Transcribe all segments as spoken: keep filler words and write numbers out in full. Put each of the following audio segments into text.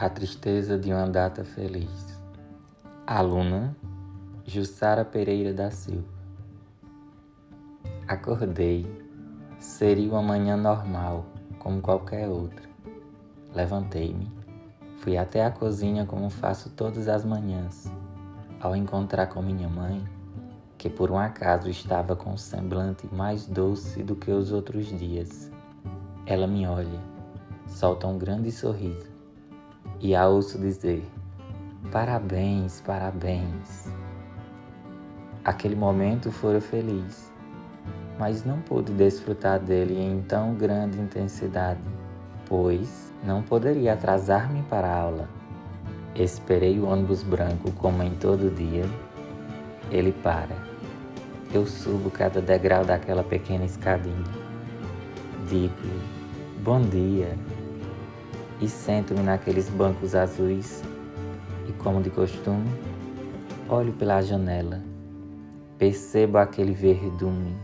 A tristeza de uma data feliz. Aluna Jussara Pereira da Silva. Acordei. Seria uma manhã normal, como qualquer outra. Levantei-me. Fui até a cozinha como faço todas as manhãs. Ao encontrar com minha mãe, que por um acaso estava com um semblante mais doce do que os outros dias. Ela me olha, solta um grande sorriso e a ouço dizer: parabéns, parabéns. Aquele momento fora feliz, mas não pude desfrutar dele em tão grande intensidade, pois não poderia atrasar-me para a aula. Esperei o ônibus branco como em todo dia. Ele para. Eu subo cada degrau daquela pequena escadinha. Digo: bom dia. E sento-me naqueles bancos azuis. E como de costume, olho pela janela. Percebo aquele verdume,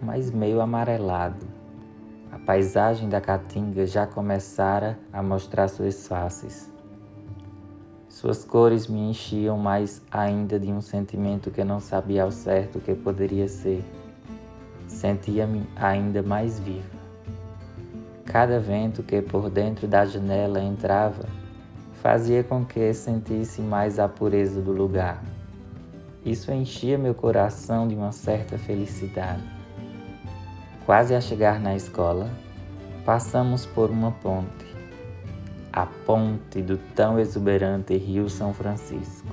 mas meio amarelado. A paisagem da Caatinga já começara a mostrar suas faces. Suas cores me enchiam mais ainda de um sentimento que não sabia ao certo o que poderia ser. Sentia-me ainda mais viva. Cada vento que por dentro da janela entrava fazia com que sentisse mais a pureza do lugar. Isso enchia meu coração de uma certa felicidade. Quase a chegar na escola, passamos por uma ponte. A ponte do tão exuberante rio São Francisco.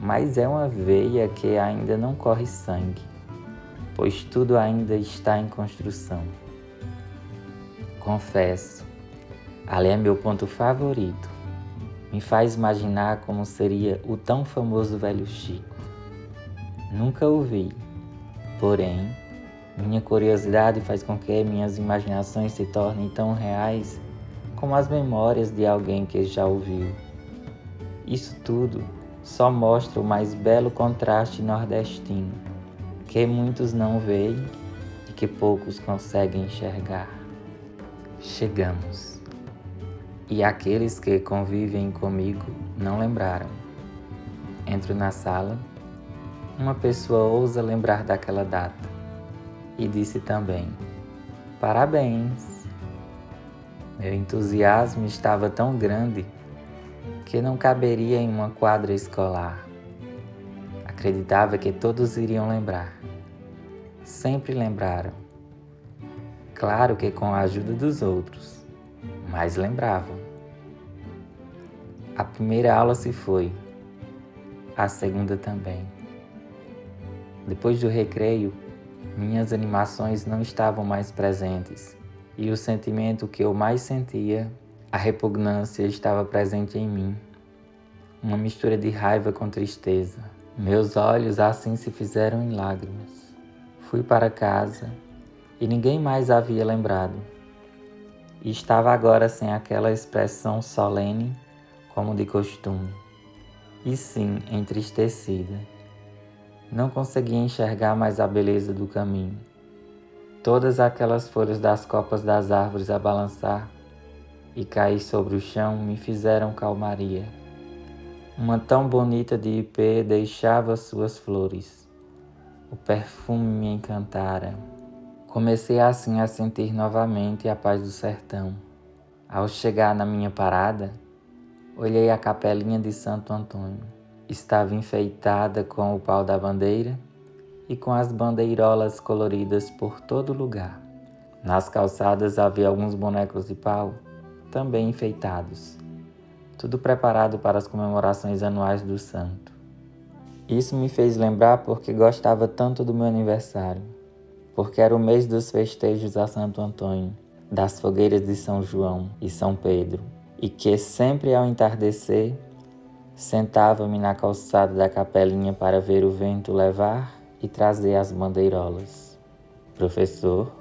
Mas é uma veia que ainda não corre sangue, pois tudo ainda está em construção. Confesso, ali é meu ponto favorito. Me faz imaginar como seria o tão famoso Velho Chico. Nunca o vi, porém, minha curiosidade faz com que minhas imaginações se tornem tão reais como as memórias de alguém que já ouviu. Isso tudo só mostra o mais belo contraste nordestino, que muitos não veem e que poucos conseguem enxergar. Chegamos. E aqueles que convivem comigo não lembraram. Entro na sala. Uma pessoa ousa lembrar daquela data. E disse também: parabéns! Meu entusiasmo estava tão grande que não caberia em uma quadra escolar. Acreditava que todos iriam lembrar. Sempre lembraram. Claro que com a ajuda dos outros. Mas lembravam. A primeira aula se foi, a segunda também. Depois do recreio, minhas animações não estavam mais presentes e o sentimento que eu mais sentia, a repugnância, estava presente em mim. Uma mistura de raiva com tristeza. Meus olhos assim se fizeram em lágrimas. Fui para casa e ninguém mais havia lembrado. E estava agora sem aquela expressão solene, como de costume. E sim, entristecida. Não conseguia enxergar mais a beleza do caminho. Todas aquelas folhas das copas das árvores a balançar e cair sobre o chão me fizeram calmaria. Uma tão bonita de ipê deixava suas flores. O perfume me encantara. Comecei assim a sentir novamente a paz do sertão. Ao chegar na minha parada, olhei a capelinha de Santo Antônio. Estava enfeitada com o pau da bandeira e com as bandeirolas coloridas por todo lugar. Nas calçadas havia alguns bonecos de pau, também enfeitados. Tudo preparado para as comemorações anuais do santo. Isso me fez lembrar porque gostava tanto do meu aniversário. Porque era o mês dos festejos a Santo Antônio, das fogueiras de São João e São Pedro, e que sempre ao entardecer, sentava-me na calçada da capelinha para ver o vento levar e trazer as bandeirolas. Professor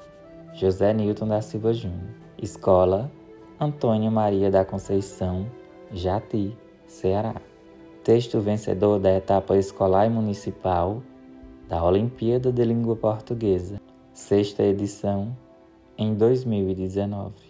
José Newton da Silva Júnior. Escola Antônio Maria da Conceição, Jati, Ceará. Texto vencedor da etapa escolar e municipal da Olimpíada de Língua Portuguesa, sexta edição, em dois mil e dezenove.